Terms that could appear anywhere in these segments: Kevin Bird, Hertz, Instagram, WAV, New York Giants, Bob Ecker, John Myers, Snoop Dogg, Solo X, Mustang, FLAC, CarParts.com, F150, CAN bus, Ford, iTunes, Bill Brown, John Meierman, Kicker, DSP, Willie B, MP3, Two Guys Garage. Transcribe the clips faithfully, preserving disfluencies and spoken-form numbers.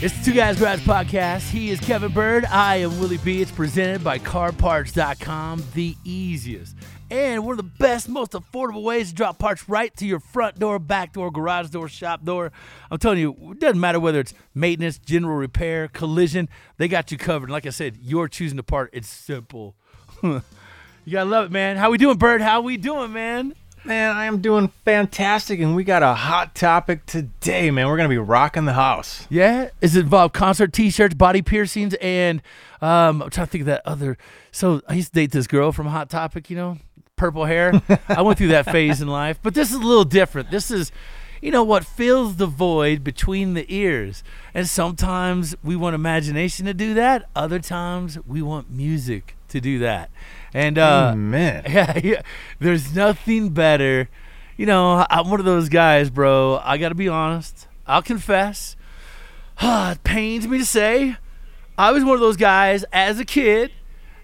It's the Two Guys Garage Podcast. He is Kevin Bird. I am Willie B. It's presented by car parts dot com, the easiest and one of the best, most affordable ways to drop parts right to your front door, back door, garage door, shop door. I'm telling you, it doesn't matter whether it's maintenance, general repair, collision. They got you covered. And like I said, you're choosing the part. It's simple. You got to love it, man. How we doing, Bird? How we doing, man? Man, I am doing fantastic, and we got a hot topic today, man. We're going to be rocking the house. Yeah? It's involved concert T-shirts, body piercings, and um, I'm trying to think of that other. So I used to date this girl from Hot Topic, you know, purple hair. I went through that phase in life, but this is a little different. This is, you know, what fills the void between the ears. And sometimes we want imagination to do that. Other times we want music to do that. And uh man, yeah, yeah, there's nothing better. You know, I'm one of those guys, bro. I gotta be honest. I'll confess. It pains me to say, I was one of those guys as a kid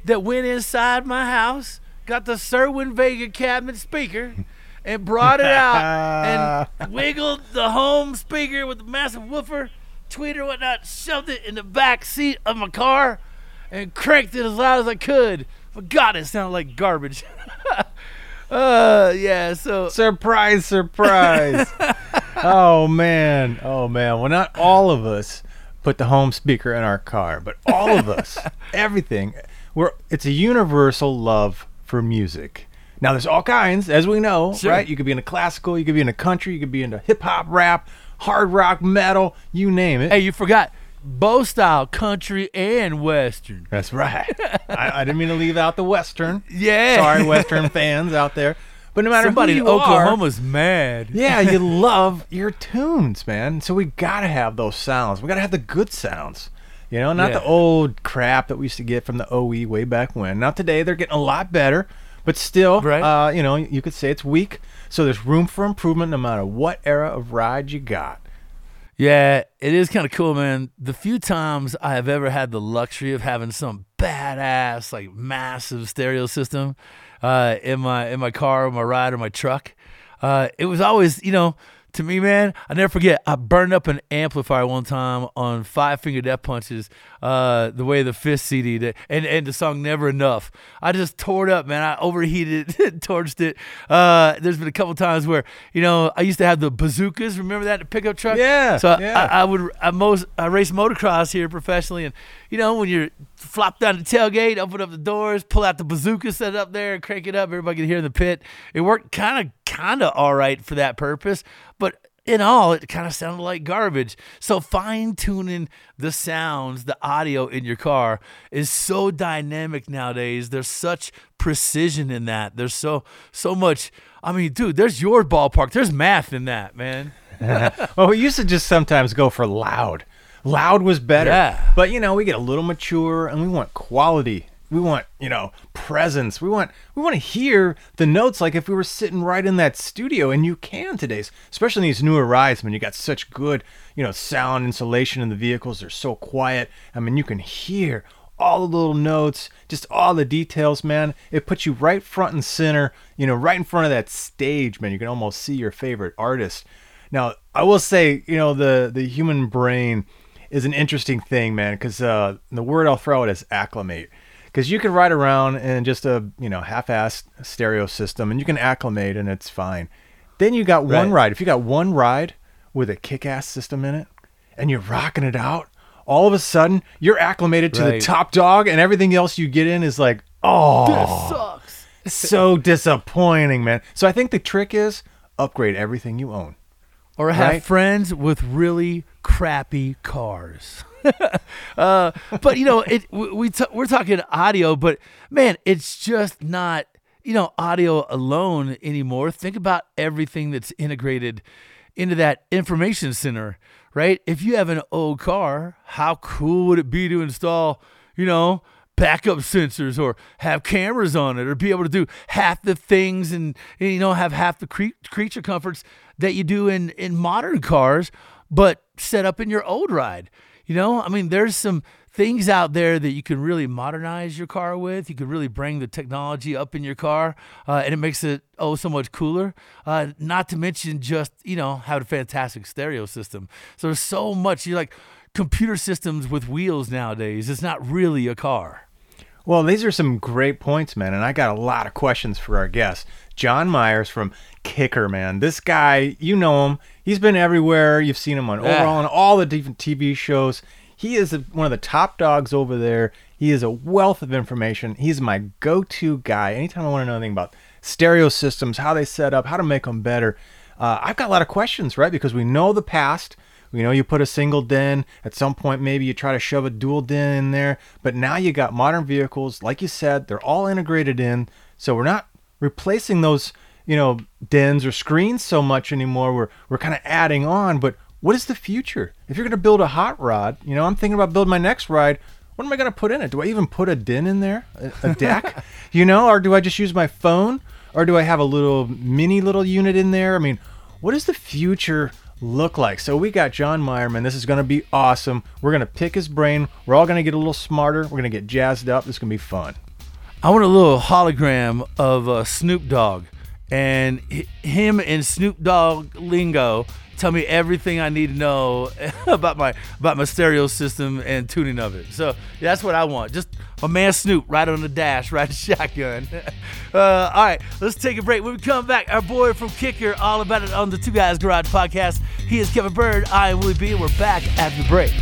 that went inside my house, got the Cerwin Vega cabinet speaker, and brought it out and wiggled the home speaker with the massive woofer, tweeter, whatnot, shoved it in the back seat of my car, and cranked it as loud as I could. But God, it sounded like garbage. uh, yeah, so. Surprise, surprise. Oh, man. Oh, man. Well, not all of us put the home speaker in our car, but all of us, everything. We're, it's a universal love for music. Now, there's all kinds, as we know, sure. Right? You could be in a classical, you could be in a country, you could be in a hip-hop, rap, hard rock, metal, you name it. Hey, you forgot. Both style, country and western. That's right. I, I didn't mean to leave out the western. Yeah. Sorry, western fans out there. But no matter Somebody who you in Oklahoma's are, mad. Yeah, you love your tunes, man. So we gotta have those sounds. We gotta have the good sounds. You know, not yeah. the old crap that we used to get from the O E way back when. Now today they're getting a lot better, but still, right. uh, you know, you could say it's weak. So there's room for improvement, no matter what era of ride you got. Yeah, it is kind of cool, man. The few times I have ever had the luxury of having some badass, like massive stereo system uh, in my in my car, or my ride, or my truck, uh, it was always, you know, to me, man, I never forget. I burned up an amplifier one time on Five Finger Death Punch's uh, "The Way of the Fist" C D, that, and and the song "Never Enough." I just tore it up, man. I overheated it, torched it. Uh, there's been a couple times where, you know, I used to have the bazookas. Remember that, the pickup truck? Yeah. So yeah. I, I would, I most, I race motocross here professionally, and you know, when you're flop down the tailgate, open up the doors, pull out the bazooka, set it up there, and crank it up. Everybody can hear in the pit. It worked kind of, kind of all right for that purpose, but in all, it kind of sounded like garbage. So fine-tuning the sounds, the audio in your car is so dynamic nowadays. There's such precision in that. There's so so much. I mean, dude, there's your ballpark. There's math in that, man. Well, we used to just sometimes go for loud. Loud was better. Yeah. But, you know, we get a little mature, and we want quality. We want, you know, presence. We want we want to hear the notes like if we were sitting right in that studio, and you can today, especially in these newer rides when you got such good, you know, sound insulation in the vehicles. They're so quiet. I mean, you can hear all the little notes, just all the details, man. It puts you right front and center, you know, right in front of that stage, man. You can almost see your favorite artist. Now, I will say, you know, the, the human brain is an interesting thing, man, because uh, the word I'll throw out is acclimate. Because you can ride around in just a, you know, half-assed stereo system, and you can acclimate, and it's fine. Then you got one right. ride. If you got one ride with a kick-ass system in it and you're rocking it out, all of a sudden you're acclimated to right. the top dog, and everything else you get in is like, oh, this sucks. So disappointing, man. So I think the trick is upgrade everything you own. Or have right? friends with really crappy cars. uh, but, you know, it we t- we're talking audio, but, man, it's just not, you know, audio alone anymore. Think about everything that's integrated into that information center, right? If you have an old car, how cool would it be to install, you know, backup sensors or have cameras on it or be able to do half the things and, you know, have half the cre- creature comforts that you do in, in modern cars, but set up in your old ride. You know, I mean, there's some things out there that you can really modernize your car with. You can really bring the technology up in your car, uh, and it makes it, oh, so much cooler. Uh, not to mention just, you know, have a fantastic stereo system. So there's so much. You're like computer systems with wheels nowadays. It's not really a car. Well, these are some great points, man, and I got a lot of questions for our guest, John Myers from Kicker, man. This guy, you know him. He's been everywhere. You've seen him on yeah. Overall and all the different T V shows. He is a, one of the top dogs over there. He is a wealth of information. He's my go-to guy. Anytime I want to know anything about stereo systems, how they set up, how to make them better, uh, I've got a lot of questions, right? Because we know the past. You know, you put a single din, at some point maybe you try to shove a dual din in there, but now you got modern vehicles, like you said, they're all integrated in, so we're not replacing those, you know, dins or screens so much anymore, we're, we're kind of adding on, but what is the future? If you're going to build a hot rod, you know, I'm thinking about building my next ride, what am I going to put in it? Do I even put a din in there, a, a deck, you know, or do I just use my phone, or do I have a little mini little unit in there? I mean, what is the future look like? So we got John Meierman. This is going to be awesome. We're going to pick his brain. We're all going to get a little smarter. We're going to get jazzed up. It's going to be fun. I want a little hologram of uh, Snoop Dogg, and h- him and Snoop Dogg lingo tell me everything I need to know about my about my stereo system and tuning of it. So yeah, that's what I want. Just my man Snoop right on the dash, right shotgun. uh, all right, let's take a break. When we come back, our boy from Kicker, all about it on the Two Guys Garage podcast. He is Kevin Bird. I am Willie B. And we're back after the break.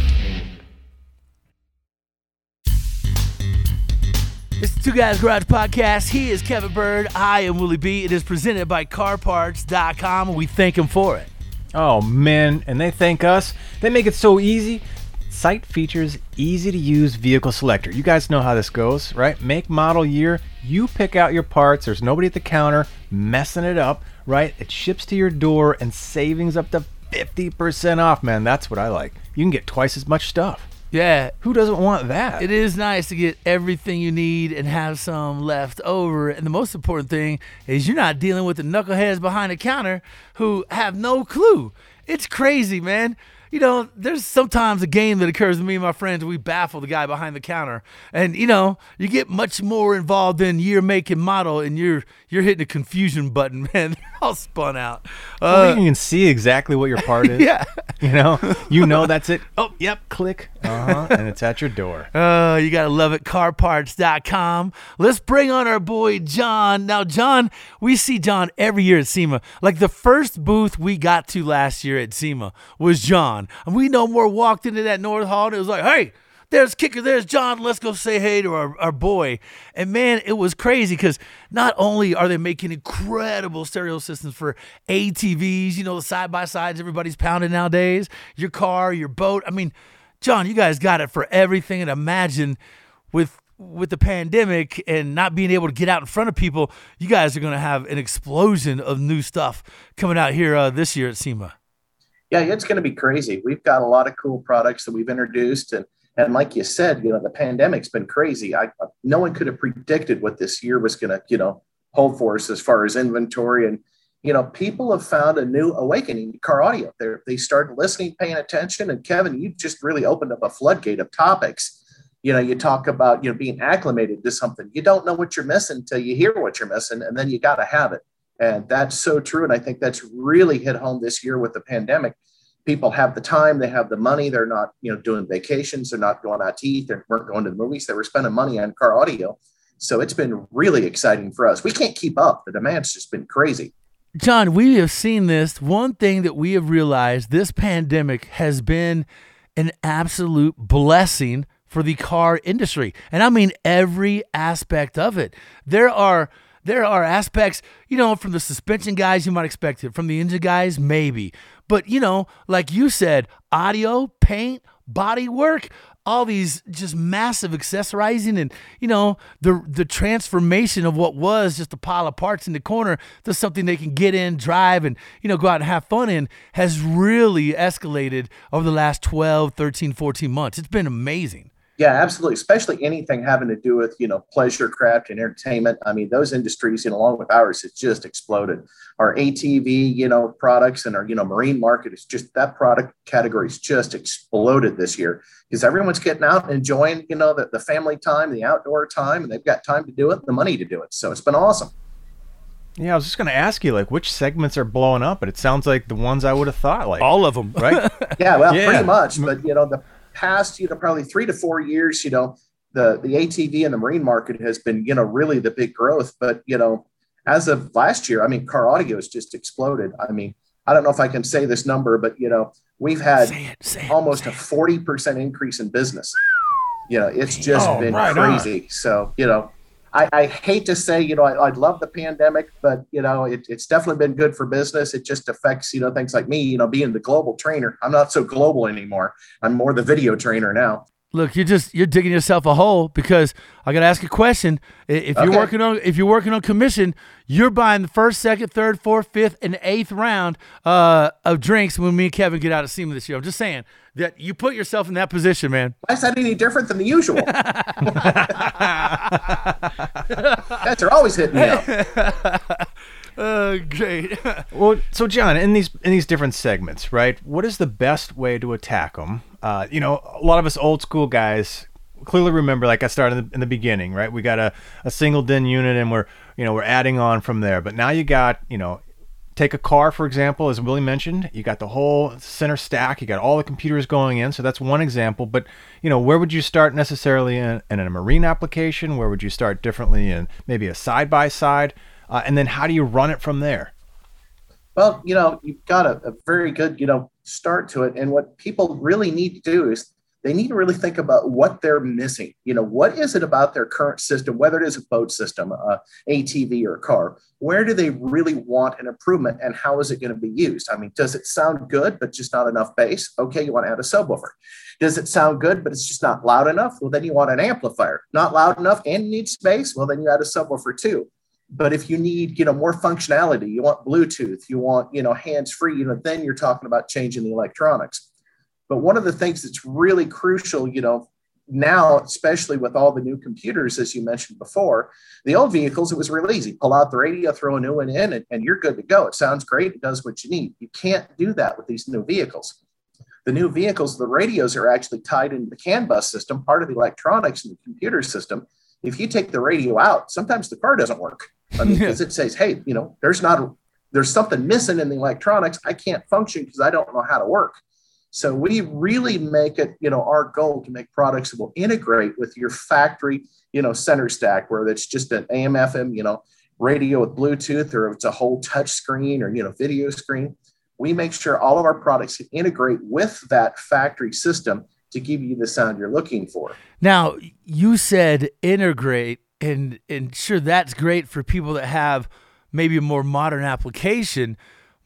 It's the Two Guys Garage podcast. He is Kevin Bird. I am Willie B. It is presented by car parts dot com, and we thank him for it. Oh, man, and they thank us. They make it so easy. Site features easy-to-use vehicle selector. You guys know how this goes, right? Make, model, year. You pick out your parts. There's nobody at the counter messing it up, right? It ships to your door, and savings up to fifty percent off, man. That's what I like. You can get twice as much stuff. Yeah. Who doesn't want that? It is nice to get everything you need and have some left over. And the most important thing is you're not dealing with the knuckleheads behind the counter who have no clue. It's crazy, man. You know, there's sometimes a game that occurs with me and my friends. We baffle the guy behind the counter. And, you know, you get much more involved in year, make, and model, and you're you're hitting a confusion button, man. They're all spun out. Uh, I mean, you can see exactly what your part is. Yeah. You know, you know that's it. Oh, yep, click. Uh-huh, and it's at your door. Oh, uh, you got to love it. car parts dot com. Let's bring on our boy, John. Now, John, we see John every year at SEMA. Like, the first booth we got to last year at SEMA was John. And we no more walked into that North Hall and it was like, hey, there's Kicker, there's John, let's go say hey to our, our boy. And, man, it was crazy because not only are they making incredible stereo systems for A T Vs, you know, the side-by-sides everybody's pounding nowadays, your car, your boat. I mean, John, you guys got it for everything. And imagine with with the pandemic and not being able to get out in front of people, you guys are going to have an explosion of new stuff coming out here uh, this year at SEMA. Yeah, it's going to be crazy. We've got a lot of cool products that we've introduced. And, and like you said, you know, the pandemic's been crazy. I, no one could have predicted what this year was going to, you know, hold for us as far as inventory. And, you know, people have found a new awakening to car audio. They're, they started listening, paying attention. And Kevin, you just really opened up a floodgate of topics. You know, you talk about, you know, being acclimated to something. You don't know what you're missing until you hear what you're missing. And then you got to have it. And that's so true. And I think that's really hit home this year with the pandemic. People have the time, they have the money. They're not, you know, doing vacations. They're not going out to eat. They weren't going to the movies. They were spending money on car audio. So it's been really exciting for us. We can't keep up. The demand's just been crazy. John, we have seen this. One thing that we have realized, this pandemic has been an absolute blessing for the car industry. And I mean every aspect of it. There are there are aspects, you know, from the suspension guys, you might expect it. From the engine guys, maybe. But, you know, like you said, audio, paint, body work, all these just massive accessorizing and, you know, the the transformation of what was just a pile of parts in the corner to something they can get in, drive, and, you know, go out and have fun in has really escalated over the last twelve, thirteen, fourteen months. It's been amazing. Yeah, absolutely. Especially anything having to do with, you know, pleasure, craft, and entertainment. I mean, those industries, you know, along with ours, it's just exploded. Our A T V, you know, products and our, you know, marine market is just, that product category is just exploded this year because everyone's getting out and enjoying, you know, the, the family time, the outdoor time, and they've got time to do it, and the money to do it. So it's been awesome. Yeah, I was just going to ask you, like, which segments are blowing up? And it sounds like the ones I would have thought, like all of them, right? Yeah, well, yeah. Pretty much. But, you know, the past, you know, probably three to four years, you know, the, the A T V and the marine market has been, you know, really the big growth. But, you know, as of last year, I mean, car audio has just exploded. I mean, I don't know if I can say this number, but, you know, we've had say it, say it, almost a forty percent increase in business. You know, it's just oh, been right crazy. On. So, you know, I, I hate to say, you know, I, I love the pandemic, but, you know, it, it's definitely been good for business. It just affects, you know, things like me, you know, being the global trainer. I'm not so global anymore. I'm more the video trainer now. Look, you're just, you're digging yourself a hole because I got to ask a question. If okay. you're working on, if you're working on commission, you're buying the first, second, third, fourth, fifth, and eighth round uh, of drinks when me and Kevin get out of SEMA this year. I'm just saying that you put yourself in that position, man. Why is that any different than the usual? Guys are always hitting me up. Uh, great. Well, so John, in these in these different segments, right? What is the best way to attack them? Uh, you know, a lot of us old school guys clearly remember, like I started in the, in the beginning, right? We got a, a single D I N unit, and we're you know we're adding on from there. But now you got you know, take a car for example, as Willie mentioned, you got the whole center stack, you got all the computers going in. So that's one example. But you know, where would you start necessarily in, in a marine application? Where would you start differently in maybe a side by side? Uh, and then how do you run it from there? Well, you know, you've got a, a very good, you know, start to it. And what people really need to do is they need to really think about what they're missing. You know, what is it about their current system, whether it is a boat system, a A T V or a car, where do they really want an improvement and how is it going to be used? I mean, does it sound good, but just not enough bass? Okay, you want to add a subwoofer. Does it sound good, but it's just not loud enough? Well, then you want an amplifier. Not loud enough and needs bass? Well, then you add a subwoofer too. But if you need, you know, more functionality, you want Bluetooth, you want, you know, hands-free, you know, then you're talking about changing the electronics. But one of the things that's really crucial, you know, now, especially with all the new computers, as you mentioned before, the old vehicles, it was real easy. Pull out the radio, throw a new one in, and, and you're good to go. It sounds great. It does what you need. You can't do that with these new vehicles. The new vehicles, the radios are actually tied into the CAN bus system, part of the electronics and the computer system. If you take the radio out, sometimes the car doesn't work. I mean, because it says, hey, you know, there's not, a, there's something missing in the electronics. I can't function because I don't know how to work. So we really make it, you know, our goal to make products that will integrate with your factory, you know, center stack, where it's just an A M F M, you know, radio with Bluetooth, or it's a whole touch screen or, you know, video screen. We make sure all of our products can integrate with that factory system to give you the sound you're looking for. Now, you said integrate. And and sure, that's great for people that have maybe a more modern application.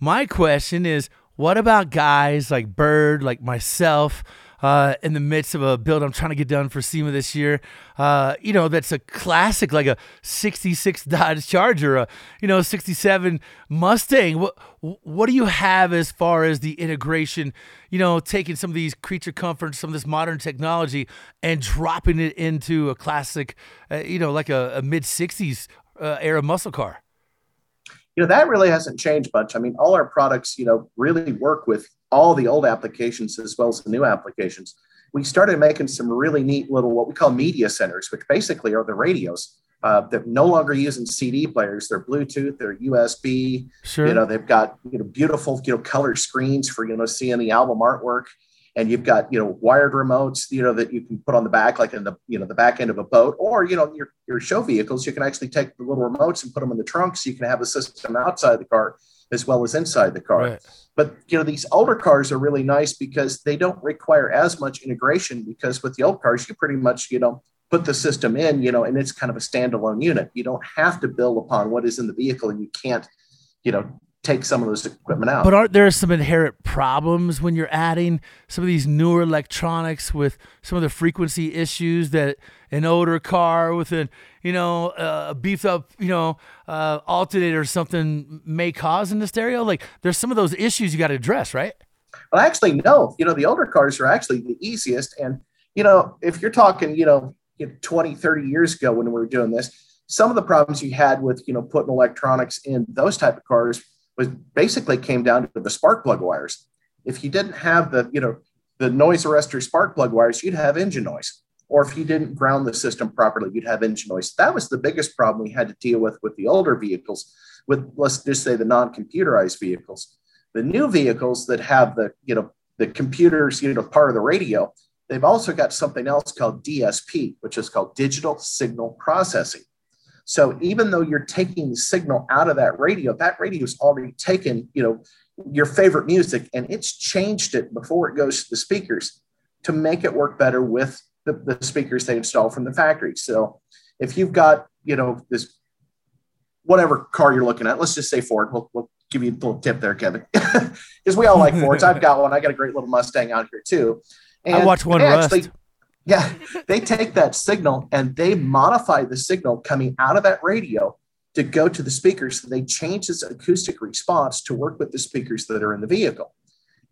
My question is, what about guys like Bird, like myself, uh, in the midst of a build I'm trying to get done for SEMA this year? Uh, you know, that's a classic, like a sixty-six Dodge Charger, a you know, sixty-seven Mustang. What what do you have as far as the integration? You know, taking some of these creature comforts, some of this modern technology, and dropping it into a classic, uh, you know, like a, a mid sixties uh, era muscle car. You know, that really hasn't changed much. I mean, all our products, you know, really work with all the old applications as well as the new applications. We started making some really neat little what we call media centers, which basically are the radios uh, that no longer using C D players. They're Bluetooth, they're U S B. Sure. You know, they've got, you know, beautiful, you know, color screens for, you know, seeing the album artwork. And you've got, you know, wired remotes, you know, that you can put on the back, like in the, you know, the back end of a boat, or, you know, your, your show vehicles, you can actually take the little remotes and put them in the trunk so you can have a system outside the car as well as inside the car. Right. But, you know, these older cars are really nice because they don't require as much integration, because with the old cars, you pretty much, you know, put the system in, you know, and it's kind of a standalone unit. You don't have to build upon what is in the vehicle, and you can't, you know, take some of those equipment out. But aren't there some inherent problems when you're adding some of these newer electronics with some of the frequency issues that an older car with a, you know, uh, beefed up, you know, uh, alternator or something may cause in the stereo? Like, there's some of those issues you got to address, right? Well, actually, no. You know, the older cars are actually the easiest. And, you know, if you're talking, you know, twenty, thirty years ago when we were doing this, some of the problems you had with, you know, putting electronics in those type of cars was basically came down to the spark plug wires. If you didn't have the, you know, the noise arrestor spark plug wires, you'd have engine noise. Or if you didn't ground the system properly, you'd have engine noise. That was the biggest problem we had to deal with with the older vehicles, with, let's just say, the non-computerized vehicles. The new vehicles that have the, you know, the computers, you know, part of the radio, they've also got something else called D S P, which is called digital signal processing. So even though you're taking the signal out of that radio, that radio is already taken, you know, your favorite music, and it's changed it before it goes to the speakers to make it work better with the, the speakers they install from the factory. So if you've got, you know, this, whatever car you're looking at, let's just say Ford. We'll, we'll give you a little tip there, Kevin, because we all like Fords. I've got one. I got a great little Mustang out here too. And I watched one rust. Actually, yeah, they take that signal and they modify the signal coming out of that radio to go to the speakers. So they change its acoustic response to work with the speakers that are in the vehicle.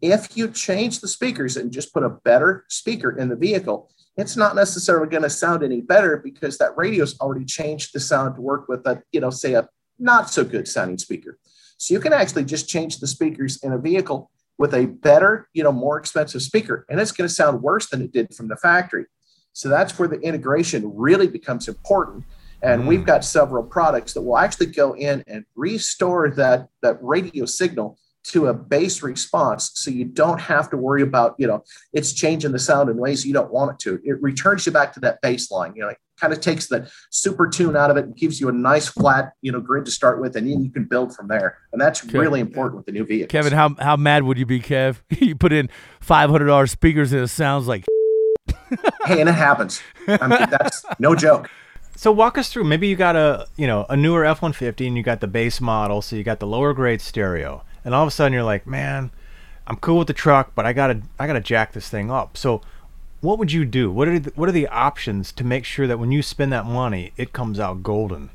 If you change the speakers and just put a better speaker in the vehicle, it's not necessarily going to sound any better because that radio's already changed the sound to work with a, you know, say a not so good sounding speaker. So you can actually just change the speakers in a vehicle with a better, you know, more expensive speaker, and it's going to sound worse than it did from the factory. So that's where the integration really becomes important. And mm. we've got several products that will actually go in and restore that, that radio signal to a bass response. So you don't have to worry about, you know, it's changing the sound in ways you don't want it to. It returns you back to that baseline. You know, it kind of takes that super tune out of it and gives you a nice flat, you know, grid to start with, and then you can build from there. And that's Kevin, really important with the new vehicles. Kevin, how how mad would you be, Kev? You put in five hundred dollars speakers and it sounds like hey, and it happens. I mean, that's no joke. So walk us through, maybe you got a, you know, a newer F one fifty and you got the base model, so you got the lower grade stereo. And all of a sudden you're like, man, I'm cool with the truck, but I gotta, I gotta jack this thing up. So, what would you do? What are the, what are the options to make sure that when you spend that money, it comes out golden?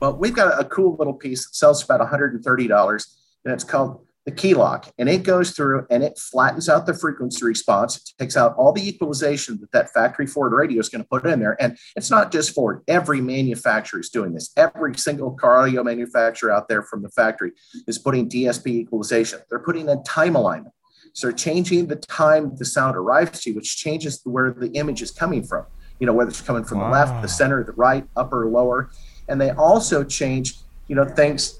Well, we've got a cool little piece that sells for about one hundred thirty dollars, and it's called the Keylock, and it goes through and it flattens out the frequency response. It takes out all the equalization that that factory Ford radio is going to put in there. And it's not just Ford. Every manufacturer is doing this. Every single car audio manufacturer out there from the factory is putting D S P equalization. They're putting in time alignment. So they're changing the time the sound arrives to, which changes where the image is coming from, you know, whether it's coming from wow. the left, the center, the right, upper, lower. And they also change, you know, things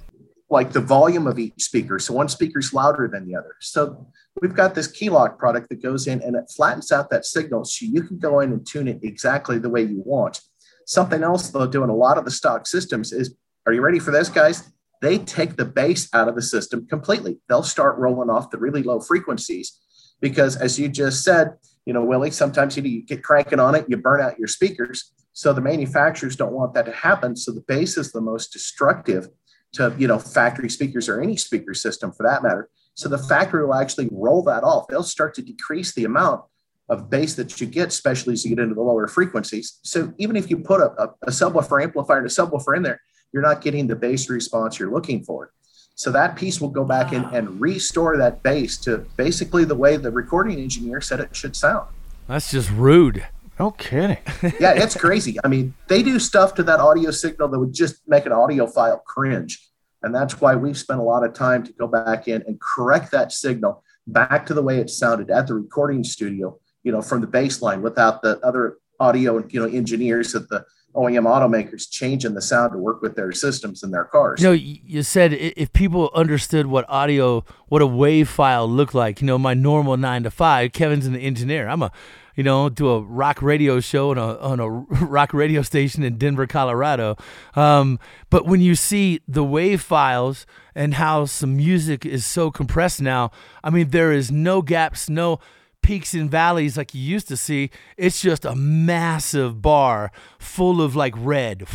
like the volume of each speaker. So one speaker's louder than the other. So we've got this Keylock product that goes in and it flattens out that signal so you can go in and tune it exactly the way you want. Something else they'll do in a lot of the stock systems is, are you ready for this, guys? They take the bass out of the system completely. They'll start rolling off the really low frequencies because, as you just said, you know, Willie, sometimes you, you get cranking on it, you burn out your speakers. So the manufacturers don't want that to happen. So the bass is the most destructive to, you know, factory speakers or any speaker system for that matter. So the factory will actually roll that off. They'll start to decrease the amount of bass that you get, especially as you get into the lower frequencies. So even if you put a, a, a subwoofer amplifier and a subwoofer in there, you're not getting the bass response you're looking for. So that piece will go back in and restore that bass to basically the way the recording engineer said it should sound. That's just rude. No kidding. Yeah, it's crazy. I mean, they do stuff to that audio signal that would just make an audiophile cringe. And that's why we've spent a lot of time to go back in and correct that signal back to the way it sounded at the recording studio, you know, from the baseline without the other audio, you know, engineers at the O E M automakers changing the sound to work with their systems and their cars. You know, you said if people understood what audio, what a wave file looked like, you know, my normal nine to five, Kevin's an engineer. I'm a you know, do a rock radio show on a, on a rock radio station in Denver, Colorado. Um, but when you see the wave files and how some music is so compressed now, I mean, there is no gaps, no peaks and valleys like you used to see. It's just a massive bar full of like red,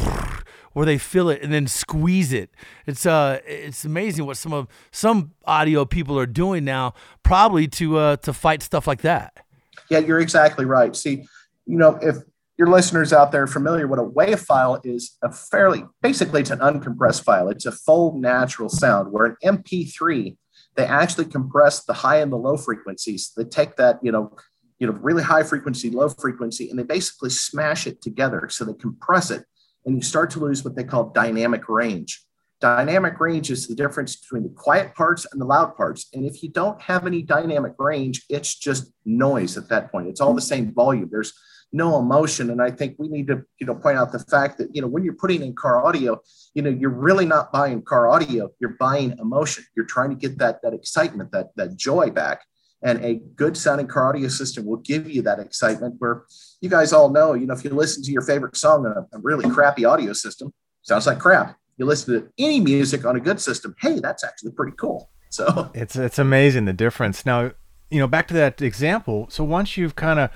where they fill it and then squeeze it. It's uh, it's amazing what some of some audio people are doing now, probably to uh, to fight stuff like that. Yeah, you're exactly right. See, you know, if your listeners out there are familiar, what a wave file is, a fairly basically it's an uncompressed file. It's a full natural sound. Where an M P three, they actually compress the high and the low frequencies. They take that, you know, you know, really high frequency, low frequency, and they basically smash it together. So they compress it, and you start to lose what they call dynamic range. Dynamic range is the difference between the quiet parts and the loud parts. And if you don't have any dynamic range, it's just noise at that point. It's all the same volume. There's no emotion. And I think we need to, you know, point out the fact that, you know, when you're putting in car audio, you know, you're really not buying car audio, you're buying emotion. You're trying to get that, that excitement, that, that joy back. And a good sounding car audio system will give you that excitement where you guys all know, you know, if you listen to your favorite song on a, a really crappy audio system, sounds like crap. You listen to any music on a good system, hey, that's actually pretty cool. So it's, it's amazing the difference. Now, you know, back to that example. So once you've kind of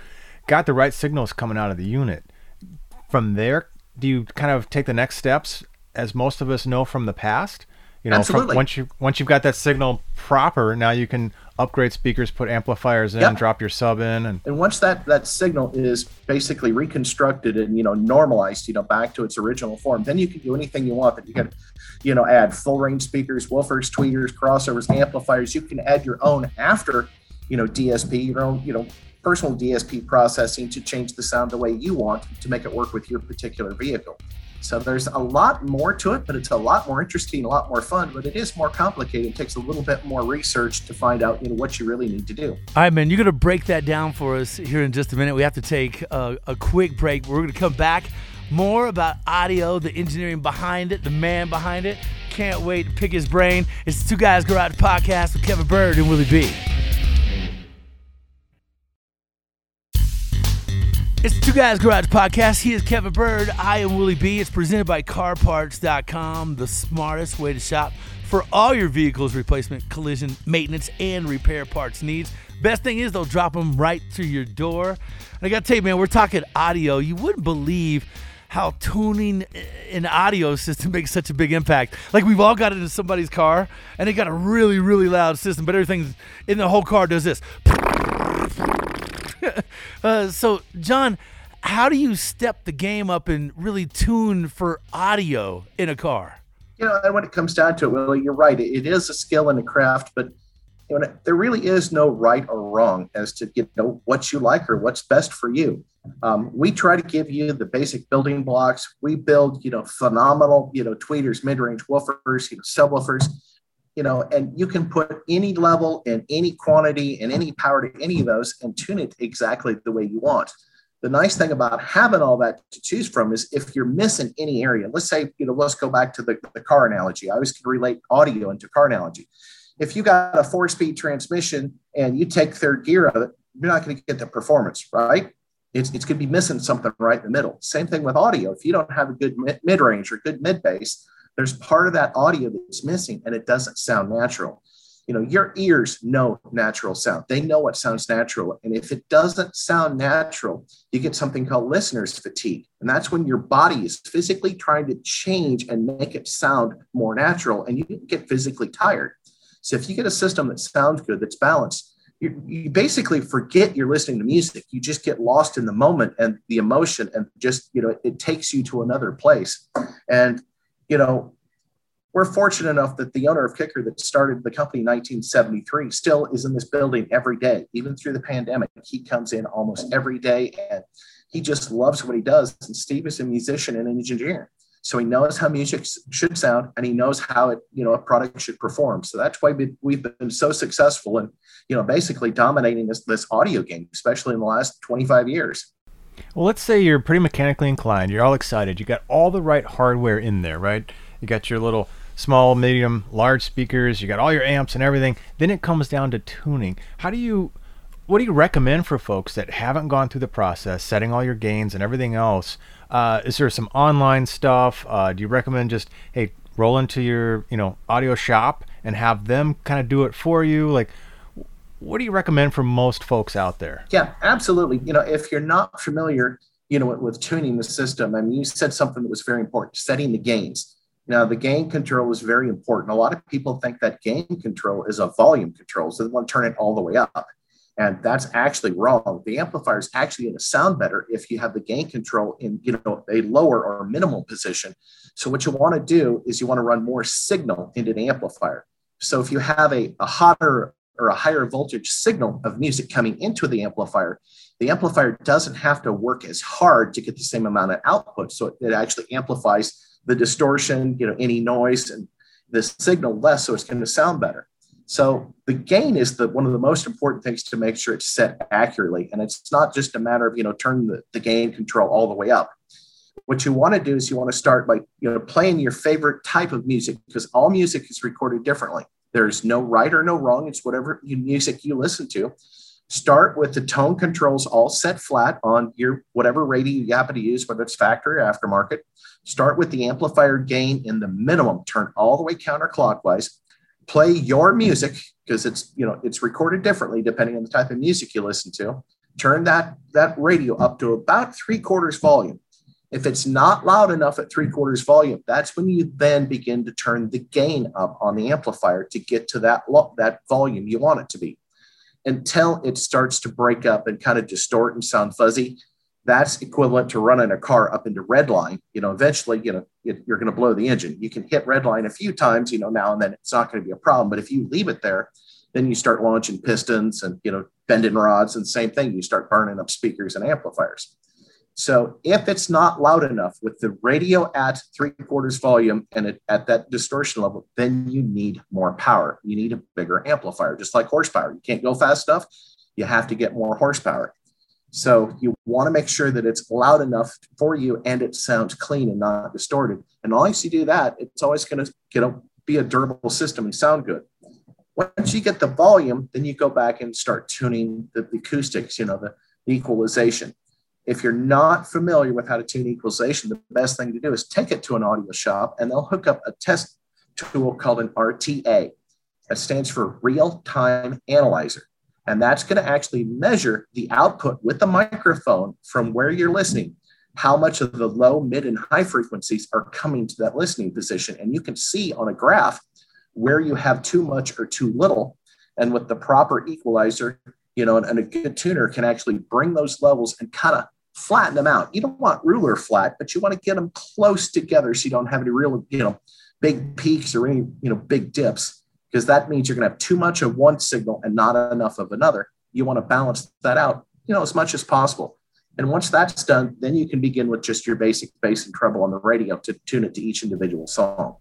got the right signals coming out of the unit, from there, do you kind of take the next steps, as most of us know from the past? You know, Absolutely. From, once you once you've got that signal proper, now you can upgrade speakers, put amplifiers in, yep. drop your sub in, and and once that that signal is basically reconstructed and, you know, normalized, you know, back to its original form, then you can do anything you want. But you can, you know, add full range speakers, woofers, tweeters, crossovers, amplifiers. You can add your own after, you know, D S P, your own, you know, personal D S P processing to change the sound the way you want to make it work with your particular vehicle. So there's a lot more to it, but it's a lot more interesting, a lot more fun, but it is more complicated. It takes a little bit more research to find out, you know, what you really need to do. All right, man, you're going to break that down for us here in just a minute. We have to take a, a quick break. We're going to come back. More about audio, the engineering behind it, the man behind it. Can't wait to pick his brain. It's the Two Guys Garage Podcast with Kevin Bird and Willie B. It's the Two Guys Garage Podcast. He is Kevin Bird. I am Willie B. It's presented by car parts dot com, the smartest way to shop for all your vehicle's replacement, collision, maintenance, and repair parts needs. Best thing is they'll drop them right to your door. And I got to tell you, man, we're talking audio. You wouldn't believe how tuning an audio system makes such a big impact. Like, we've all got it in somebody's car, and they got a really, really loud system, but everything in the whole car does this. Uh, so, John, how do you step the game up and really tune for audio in a car? You know, when it comes down to it, Willie, you're right. It is a skill and a craft, but you know, there really is no right or wrong as to, you know, what you like or what's best for you. Um, we try to give you the basic building blocks. We build, you know, phenomenal, you know, tweeters, mid-range woofers, you know, subwoofers. You know, and you can put any level and any quantity and any power to any of those and tune it exactly the way you want. The nice thing about having all that to choose from is if you're missing any area, let's say, you know, let's go back to the, the car analogy. I always can relate audio into car analogy. If you got a four-speed transmission and you take third gear out of it, you're not going to get the performance, right? It's, it's going to be missing something right in the middle. Same thing with audio. If you don't have a good mid-range or good mid-bass, there's part of that audio that's missing and it doesn't sound natural. You know, your ears know natural sound. They know what sounds natural. And if it doesn't sound natural, you get something called listener's fatigue. And that's when your body is physically trying to change and make it sound more natural, and you get physically tired. So if you get a system that sounds good, that's balanced, you, you basically forget you're listening to music. You just get lost in the moment and the emotion, and just, you know, it, it takes you to another place. And you know, we're fortunate enough that the owner of Kicker that started the company in nineteen seventy-three still is in this building every day, even through the pandemic. He comes in almost every day and he just loves what he does. And Steve is a musician and an engineer. So he knows how music should sound and he knows how it, you know, a product should perform. So that's why we've been so successful and, you know, basically dominating this, this audio game, especially in the last twenty-five years. Well, let's say you're pretty mechanically inclined. You're all excited. You got all the right hardware in there, right? You got your little small, medium, large speakers. You got all your amps and everything. Then it comes down to tuning. How do you, What do you recommend for folks that haven't gone through the process, setting all your gains and everything else? Uh, is there some online stuff? Uh, do you recommend just, hey, roll into your, you know, audio shop and have them kind of do it for you? Like, what do you recommend for most folks out there? Yeah, absolutely. You know, if you're not familiar, you know, with, with tuning the system, I mean, you said something that was very important, setting the gains. Now, the gain control is very important. A lot of people think that gain control is a volume control, so they want to turn it all the way up. And that's actually wrong. The amplifier is actually going to sound better if you have the gain control in, you know, a lower or minimal position. So what you want to do is you want to run more signal into the amplifier. So if you have a, a hotter or a higher voltage signal of music coming into the amplifier, the amplifier doesn't have to work as hard to get the same amount of output. So it, it actually amplifies the distortion, you know, any noise and the signal less, so it's going to sound better. So the gain is the one of the most important things to make sure it's set accurately. And it's not just a matter of, you know, turning the, the gain control all the way up. What you want to do is you want to start by, you know, playing your favorite type of music, because all music is recorded differently. There's no right or no wrong. It's whatever you, music you listen to. Start with the tone controls all set flat on your whatever radio you happen to use, whether it's factory or aftermarket. Start with the amplifier gain in the minimum. Turn all the way counterclockwise. Play your music, because it's, you know, it's recorded differently depending on the type of music you listen to. Turn that, that radio up to about three quarters volume. If it's not loud enough at three quarters volume, that's when you then begin to turn the gain up on the amplifier to get to that, lo- that volume you want it to be. Until it starts to break up and kind of distort and sound fuzzy, that's equivalent to running a car up into red line. You know, eventually, you know, you're going to blow the engine. You can hit red line a few times, you know, now and then it's not going to be a problem. But if you leave it there, then you start launching pistons and, you know, bending rods, and same thing, you start burning up speakers and amplifiers. So if it's not loud enough with the radio at three quarters volume and it, at that distortion level, then you need more power. You need a bigger amplifier, just like horsepower. You can't go fast enough. You have to get more horsepower. So you want to make sure that it's loud enough for you and it sounds clean and not distorted. And once you do that, it's always going to, you know, be a durable system and sound good. Once you get the volume, then you go back and start tuning the, the acoustics, you know, the, the equalization. If you're not familiar with how to tune equalization, the best thing to do is take it to an audio shop and they'll hook up a test tool called an R T A. That stands for Real-Time Analyzer. And that's going to actually measure the output with the microphone from where you're listening, how much of the low, mid, and high frequencies are coming to that listening position. And you can see on a graph where you have too much or too little. And with the proper equalizer, you know, and, and a good tuner can actually bring those levels and kind of flatten them out. You don't want ruler flat, but you want to get them close together so you don't have any real, you know, big peaks or any, you know, big dips. Because that means you're going to have too much of one signal and not enough of another. You want to balance that out, you know, as much as possible. And once that's done, then you can begin with just your basic bass and treble on the radio to tune it to each individual song.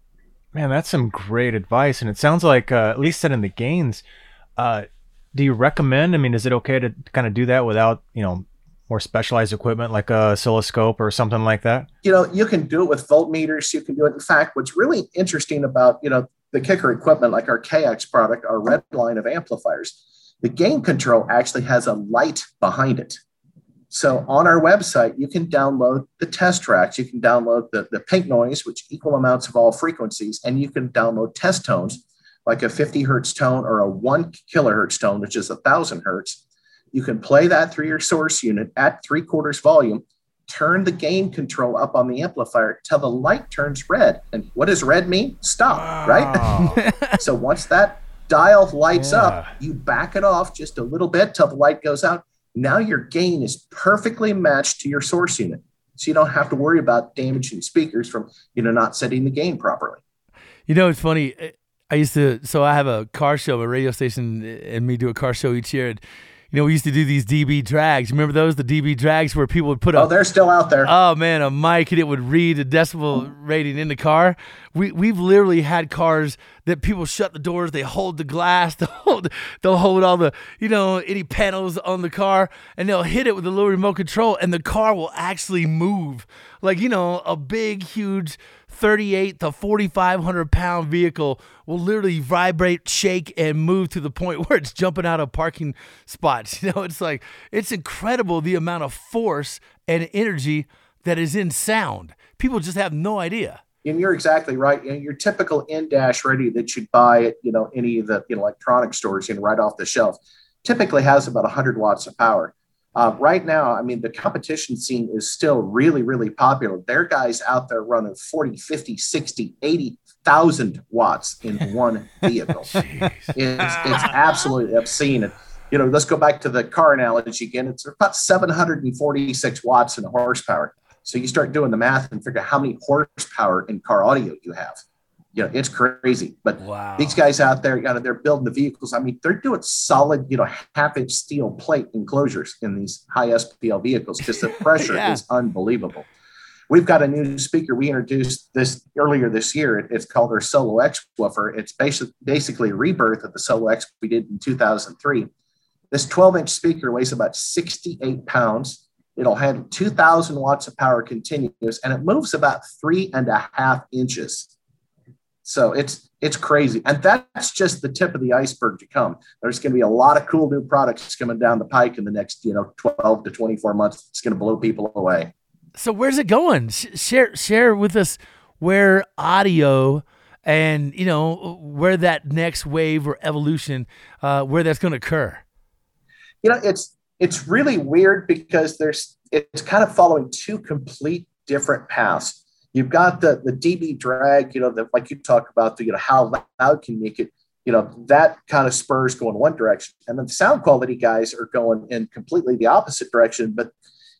Man, that's some great advice. And it sounds like, uh, at least setting the gains, uh, do you recommend, I mean, is it okay to kind of do that without, you know, more specialized equipment like a oscilloscope or something like that? You know, you can do it with voltmeters. You can do it. In fact, what's really interesting about, you know, the Kicker equipment, like our K X product, our red line of amplifiers, the gain control actually has a light behind it. So on our website, you can download the test tracks. You can download the, the pink noise, which equal amounts of all frequencies, and you can download test tones, like a fifty hertz tone or a one kilohertz tone, which is a thousand hertz. You can play that through your source unit at three quarters volume, turn the gain control up on the amplifier till the light turns red. And what does red mean? Stop, wow. Right? So once that dial lights yeah. up, you back it off just a little bit till the light goes out. Now your gain is perfectly matched to your source unit. So you don't have to worry about damaging speakers from, you know, not setting the gain properly. You know, it's funny. I used to, so I have a car show, a radio station, and we do a car show each year. And you know, we used to do these D B drags. Remember those? The D B drags where people would put a... Oh, they're still out there. Oh, man, a mic, and it would read a decibel rating in the car. We, we've we literally had cars that people shut the doors, they hold the glass, they'll hold, they'll hold all the, you know, any panels on the car, and they'll hit it with a little remote control, and the car will actually move. Like, you know, a big, huge thirty-eight to forty-five hundred pound vehicle will literally vibrate, shake, and move to the point where it's jumping out of parking spots. You know, it's like, it's incredible the amount of force and energy that is in sound. People just have no idea. And you're exactly right. And your typical in-dash ready that you'd buy at, you know, any of the you know, electronic stores, you know, right off the shelf, typically has about one hundred watts of power. Uh, right now, I mean, the competition scene is still really, really popular. There are guys out there running forty, fifty, sixty, eighty thousand watts in one vehicle. it's, it's absolutely obscene. And, you know, let's go back to the car analogy again. It's about seven hundred forty-six watts in horsepower. So you start doing the math and figure out how many horsepower in car audio you have. You know, it's crazy. But wow. These guys out there, you know, they're building the vehicles. I mean, they're doing solid, you know, half-inch steel plate enclosures in these high S P L vehicles because the pressure yeah. is unbelievable. We've got a new speaker we introduced this earlier this year. It's called our Solo X woofer. It's basi- basically a rebirth of the Solo X we did in two thousand three. This twelve-inch speaker weighs about sixty-eight pounds. It'll handle two thousand watts of power continuous, and it moves about three and a half inches. So it's it's crazy. And that's just the tip of the iceberg to come. There's going to be a lot of cool new products coming down the pike in the next, you know, twelve to twenty-four months. It's going to blow people away. So where's it going? Share share with us where audio and, you know, where that next wave or evolution, uh, where that's going to occur. You know, it's it's really weird because there's it's kind of following two complete different paths. You've got the, the dB drag, you know, the, like you talk about, the, you know, how loud can you make it, you know, that kind of spurs going one direction. And then the sound quality guys are going in completely the opposite direction. But,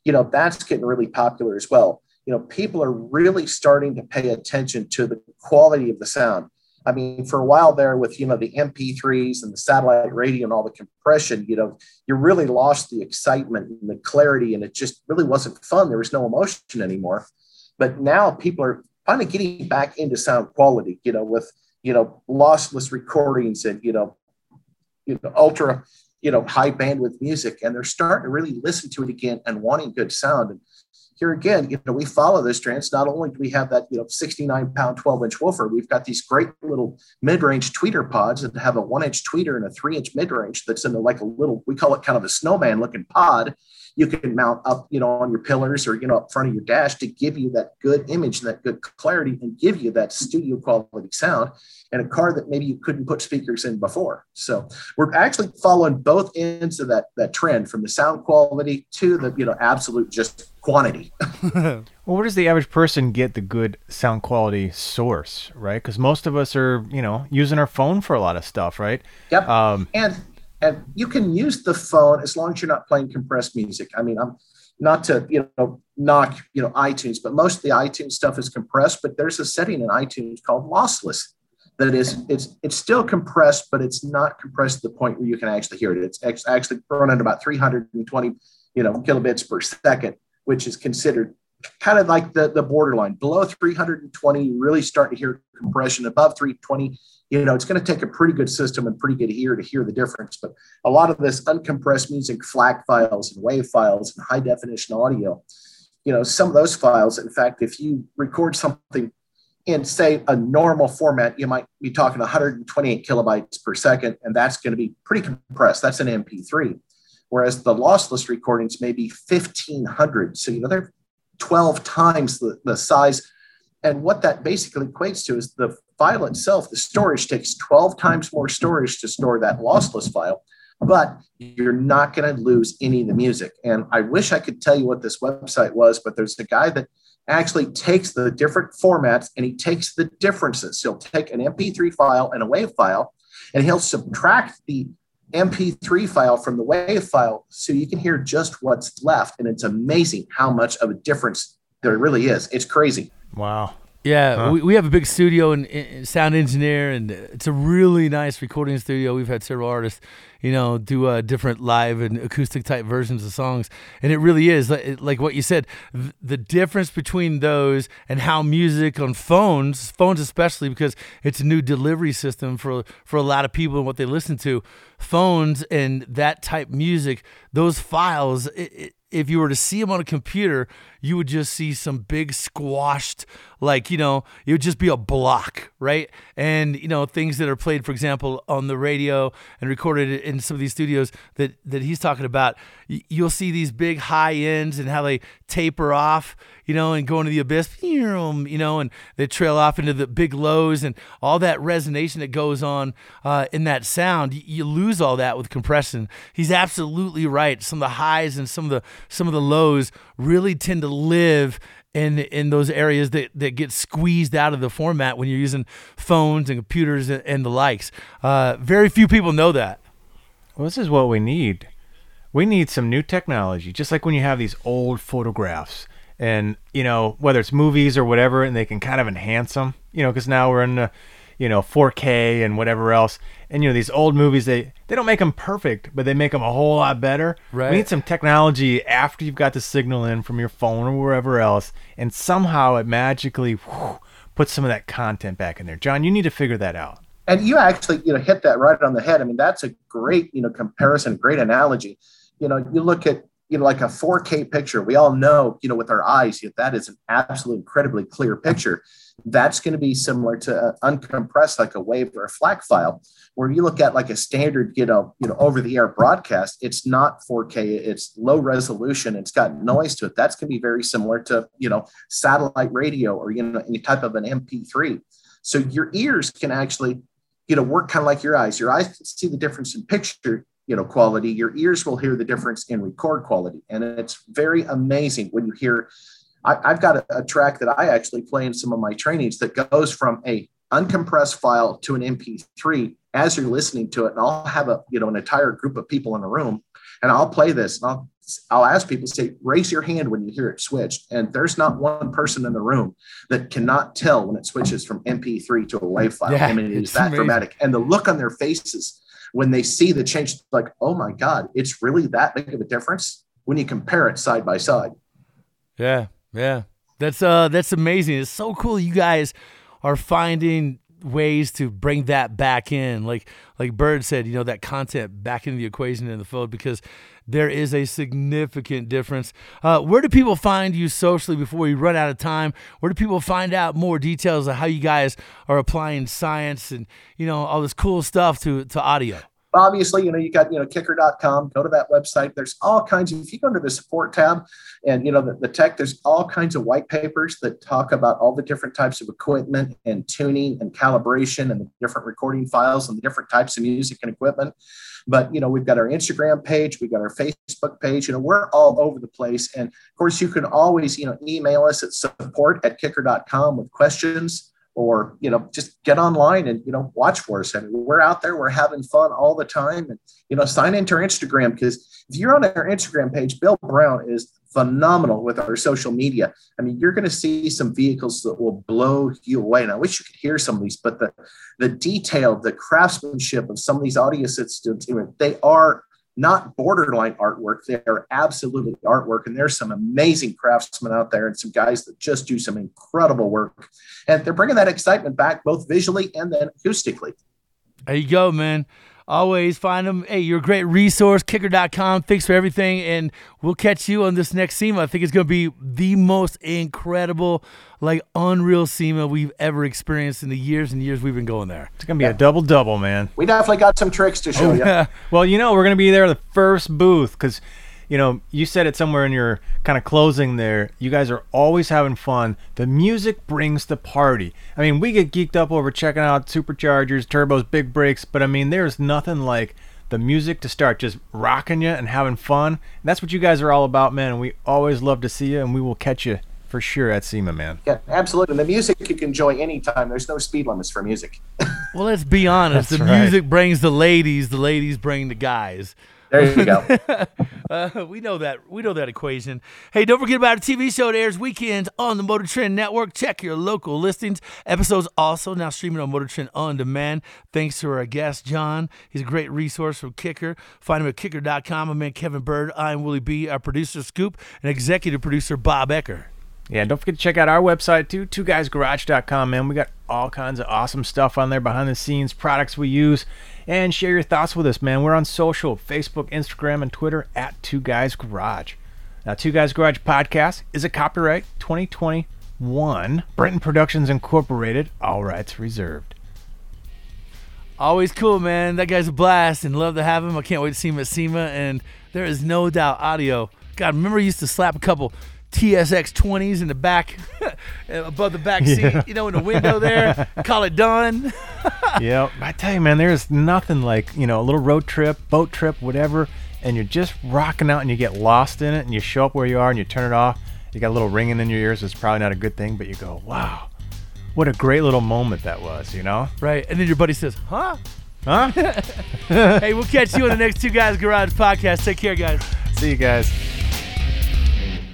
you know, that's getting really popular as well. You know, people are really starting to pay attention to the quality of the sound. I mean, for a while there with, you know, the M P threes and the satellite radio and all the compression, you know, you really lost the excitement and the clarity, and it just really wasn't fun. There was no emotion anymore. But now people are finally getting back into sound quality, you know, with, you know, lossless recordings and, you know, you know, ultra, you know, high bandwidth music. And they're starting to really listen to it again and wanting good sound. And here again, you know, we follow this trend. Not only do we have that, you know, sixty-nine pound, twelve inch woofer, we've got these great little mid-range tweeter pods that have a one inch tweeter and a three inch mid-range that's in like a little, we call it kind of a snowman looking pod. You can mount up, you know, on your pillars or, you know, up front of your dash to give you that good image and that good clarity and give you that studio quality sound in a car that maybe you couldn't put speakers in before. So we're actually following both ends of that that trend, from the sound quality to the, you know, absolute just quantity. Well, where does the average person get the good sound quality source, right? Because most of us are, you know, using our phone for a lot of stuff, right? Yep. Um, and And you can use the phone as long as you're not playing compressed music. I mean, I'm not to, you know, knock, you know, iTunes, but most of the iTunes stuff is compressed, but there's a setting in iTunes called lossless that is, it's, it's still compressed, but it's not compressed to the point where you can actually hear it. It's actually running at about three hundred twenty, you know, kilobits per second, which is considered kind of like the, the borderline. Below three hundred twenty, you really start to hear compression. Above three twenty, you know, it's going to take a pretty good system and pretty good ear to hear the difference. But a lot of this uncompressed music, FLAC files and WAV files and high definition audio, you know, some of those files, in fact, if you record something in, say, a normal format, you might be talking one hundred twenty-eight kilobytes per second, and that's going to be pretty compressed. That's an M P three. Whereas the lossless recordings may be fifteen hundred. So, you know, they're twelve times the, the size. And what that basically equates to is the file itself, the storage takes twelve times more storage to store that lossless file, but you're not going to lose any of the music. And I wish I could tell you what this website was, but there's a guy that actually takes the different formats and he takes the differences. He'll take an M P three file and a WAV file, and he'll subtract the M P three file from the WAV file so you can hear just what's left. And it's amazing how much of a difference there really is. It's crazy. Wow. Yeah, huh? we, we have a big studio and, and sound engineer, and it's a really nice recording studio. We've had several artists, you know, do uh, different live and acoustic type versions of songs, and it really is like, like what you said. Th- the difference between those and how music on phones, phones especially, because it's a new delivery system for for a lot of people and what they listen to, phones and that type music, those files. It, it, if you were to see them on a computer, you would just see some big squashed, like, you know, it would just be a block, right? And, you know, things that are played, for example, on the radio and recorded in some of these studios that, that he's talking about, you'll see these big high ends and how they taper off, you know, and go into the abyss, you know, and they trail off into the big lows and all that resonation that goes on uh, in that sound. You lose all that with compression. He's absolutely right. Some of the highs and some of the some of the lows really tend to live in in those areas that, that get squeezed out of the format when you're using phones and computers and, and the likes. Uh, very few people know that. Well, this is what we need. We need some new technology, just like when you have these old photographs and, you know, whether it's movies or whatever, and they can kind of enhance them, you know, because now we're in, the, you know, four K and whatever else. And, you know, these old movies, they, they don't make them perfect, but they make them a whole lot better. Right. We need some technology after you've got the signal in from your phone or wherever else, and somehow it magically whew, puts some of that content back in there. John, you need to figure that out. And you actually, you know, hit that right on the head. I mean, that's a great, you know, comparison, great analogy. You know, you look at, you know, like a four K picture, we all know, you know, with our eyes, you know, that is an absolutely incredibly clear picture. That's going to be similar to uh, uncompressed, like a wave or a FLAC file, where you look at like a standard, you know, you know, over the air broadcast, it's not four K, it's low resolution, it's got noise to it. That's going to be very similar to, you know, satellite radio or, you know, any type of an M P three. So your ears can actually, you know, work kind of like your eyes. Your eyes can see the difference in picture, you know, quality. Your ears will hear the difference in record quality. And it's very amazing when you hear, I, I've got a, a track that I actually play in some of my trainings that goes from a uncompressed file to an M P three as you're listening to it. And I'll have a, you know, an entire group of people in a room and I'll play this. And I'll, I'll ask people to say, raise your hand when you hear it switched. And there's not one person in the room that cannot tell when it switches from M P three to a WAV file. Yeah, I mean, it is that amazing. Dramatic. And the look on their faces when they see the change, like, oh my God, it's really that big of a difference when you compare it side by side. Yeah, yeah. That's uh, that's amazing. It's so cool you guys are finding ways to bring that back in. Like like Bird said, you know, that content back into the equation in the field, because there is a significant difference. Uh, where do people find you socially before we run out of time? Where do people find out more details of how you guys are applying science and, you know, all this cool stuff to, to audio? Obviously, you know, you got, you know, kicker dot com, go to that website. There's all kinds of, if you go under the support tab and, you know, the, the tech, there's all kinds of white papers that talk about all the different types of equipment and tuning and calibration and the different recording files and the different types of music and equipment. But, you know, we've got our Instagram page, we've got our Facebook page, you know, we're all over the place. And of course you can always, you know, email us at support at kicker dot com with questions. Or, you know, just get online and, you know, watch for us. I mean, we're out there, we're having fun all the time. And, you know, sign into our Instagram, because if you're on our Instagram page, Bill Brown is phenomenal with our social media. I mean, you're going to see some vehicles that will blow you away. And I wish you could hear some of these, but the, the detail, the craftsmanship of some of these audio systems, they are not borderline artwork. They are absolutely artwork. And there's some amazing craftsmen out there and some guys that just do some incredible work. And they're bringing that excitement back, both visually and then acoustically. There you go, man. Always find them. Hey, you're a great resource, kicker dot com. Thanks for everything. And we'll catch you on this next SEMA. I think it's going to be the most incredible, like unreal SEMA we've ever experienced in the years and years we've been going there. It's going to be yeah. a double-double, man. We definitely got some tricks to show oh, you. Yeah. Well, you know, we're going to be there the first booth because, you know, you said it somewhere in your kind of closing there. You guys are always having fun. The music brings the party. I mean, we get geeked up over checking out superchargers, turbos, big brakes, but I mean, there's nothing like the music to start just rocking you and having fun. And that's what you guys are all about, man. And we always love to see you, and we will catch you for sure at SEMA, man. Yeah, absolutely. And the music you can enjoy anytime. There's no speed limits for music. Well, let's be honest. That's the right. Music brings the ladies. The ladies bring the guys. There you go. uh, we know that. We know that equation. Hey, don't forget about our T V show that airs weekends on the Motor Trend Network. Check your local listings. Episodes also now streaming on Motor Trend On Demand. Thanks to our guest, John. He's a great resource from Kicker. Find him at kicker dot com. My man, Kevin Bird. I'm Willie B., our producer, Scoop, and executive producer, Bob Ecker. Yeah, don't forget to check out our website, too, two guys garage dot com, man. We got all kinds of awesome stuff on there, behind-the-scenes products we use, and share your thoughts with us, man. We're on social, Facebook, Instagram, and Twitter, at Two Guys Garage. Now, Two Guys Garage Podcast is a copyright twenty twenty-one. Brenton Productions Incorporated. All rights reserved. Always cool, man. That guy's a blast and love to have him. I can't wait to see him at SEMA. And there is no doubt audio. God, remember he used to slap a couple T S X twenties in the back, above the back seat, yeah. you know, in the window there. Call it done. Yeah. I tell you, man, there's nothing like, you know, a little road trip, boat trip, whatever, and you're just rocking out and you get lost in it and you show up where you are and you turn it off. You got a little ringing in your ears. It's probably not a good thing, but you go, wow. What a great little moment that was, you know? Right. And then your buddy says, huh? Huh? Hey, we'll catch you on the next Two Guys Garage Podcast. Take care, guys. See you guys.